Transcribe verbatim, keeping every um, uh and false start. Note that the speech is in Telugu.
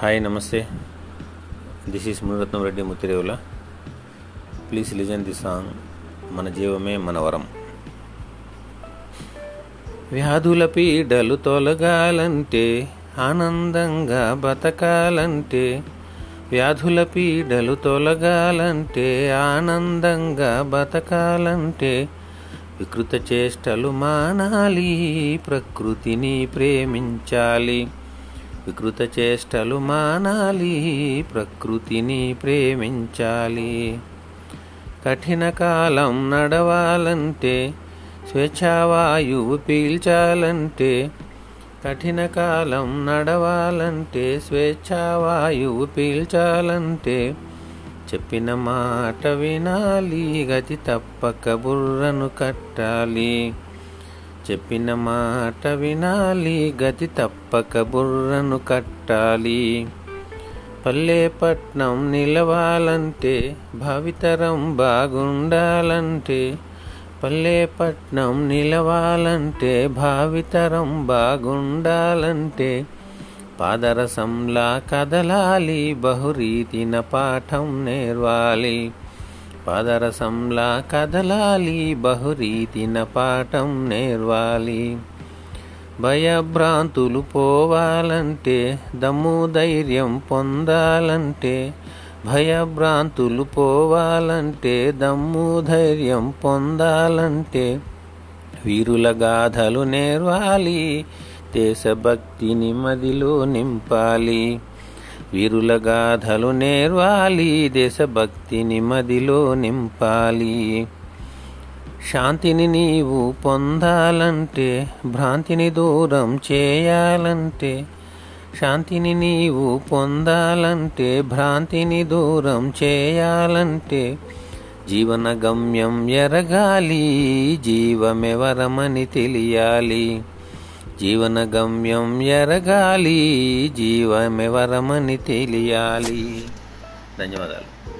హాయ్, నమస్తే. This is Muratnam Reddy Muttirevula. Please listen the song మన జీవమే మన వరం. వ్యాధుల పీడలు తొలగాలంటే, ఆనందంగా బతకాలంటే, వ్యాధుల పీడలు తొలగాలంటే, ఆనందంగా బతకాలంటే, వికృత చేష్టలు మానాలి, ప్రకృతిని ప్రేమించాలి. వికృత చేష్టలు మానాలి, ప్రకృతిని ప్రేమించాలి. కఠిన కాలం నడవాలంటే, స్వేచ్ఛావాయువు పీల్చాలంటే, కఠిన కాలం నడవాలంటే, స్వేచ్ఛావాయువు పీల్చాలంటే, చెప్పిన మాట వినాలి, గతి తప్పక బుర్రను కట్టాలి. చెప్పిన మాట వినాలి, గతి తప్పక బుర్రను కట్టాలి. పల్లెపట్నం నిలవాలంటే, భావితరం బాగుండాలంటే, పల్లెపట్నం నిలవాలంటే, భావితరం బాగుండాలంటే, పాదరసంలా కదలాలి, బహురీతిన పాఠం నేర్వాలి. పాదరసంలా కదలాలి, బహురీతిన పాఠం నేర్వాలి. భయభ్రాంతులు పోవాలంటే, దమ్ము ధైర్యం పొందాలంటే, భయభ్రాంతులు పోవాలంటే, దమ్ము ధైర్యం పొందాలంటే, వీరుల గాథలు నేర్వాలి, దేశభక్తిని మదిలో నింపాలి. వీరుల గాథలు నేర్వాలి, దేశభక్తిని మదిలో నింపాలి. శాంతిని నీవు పొందాలంటే, భ్రాంతిని దూరం చేయాలంటే, శాంతిని నీవు పొందాలంటే, భ్రాంతిని దూరం చేయాలంటే, జీవన గమ్యం ఎరగాలి, జీవమే వరమని తెలియాలి. జీవన గమ్యం ఎరగాలి, జీవమెవరమని తెలియాలి. ధన్యవాదాలు.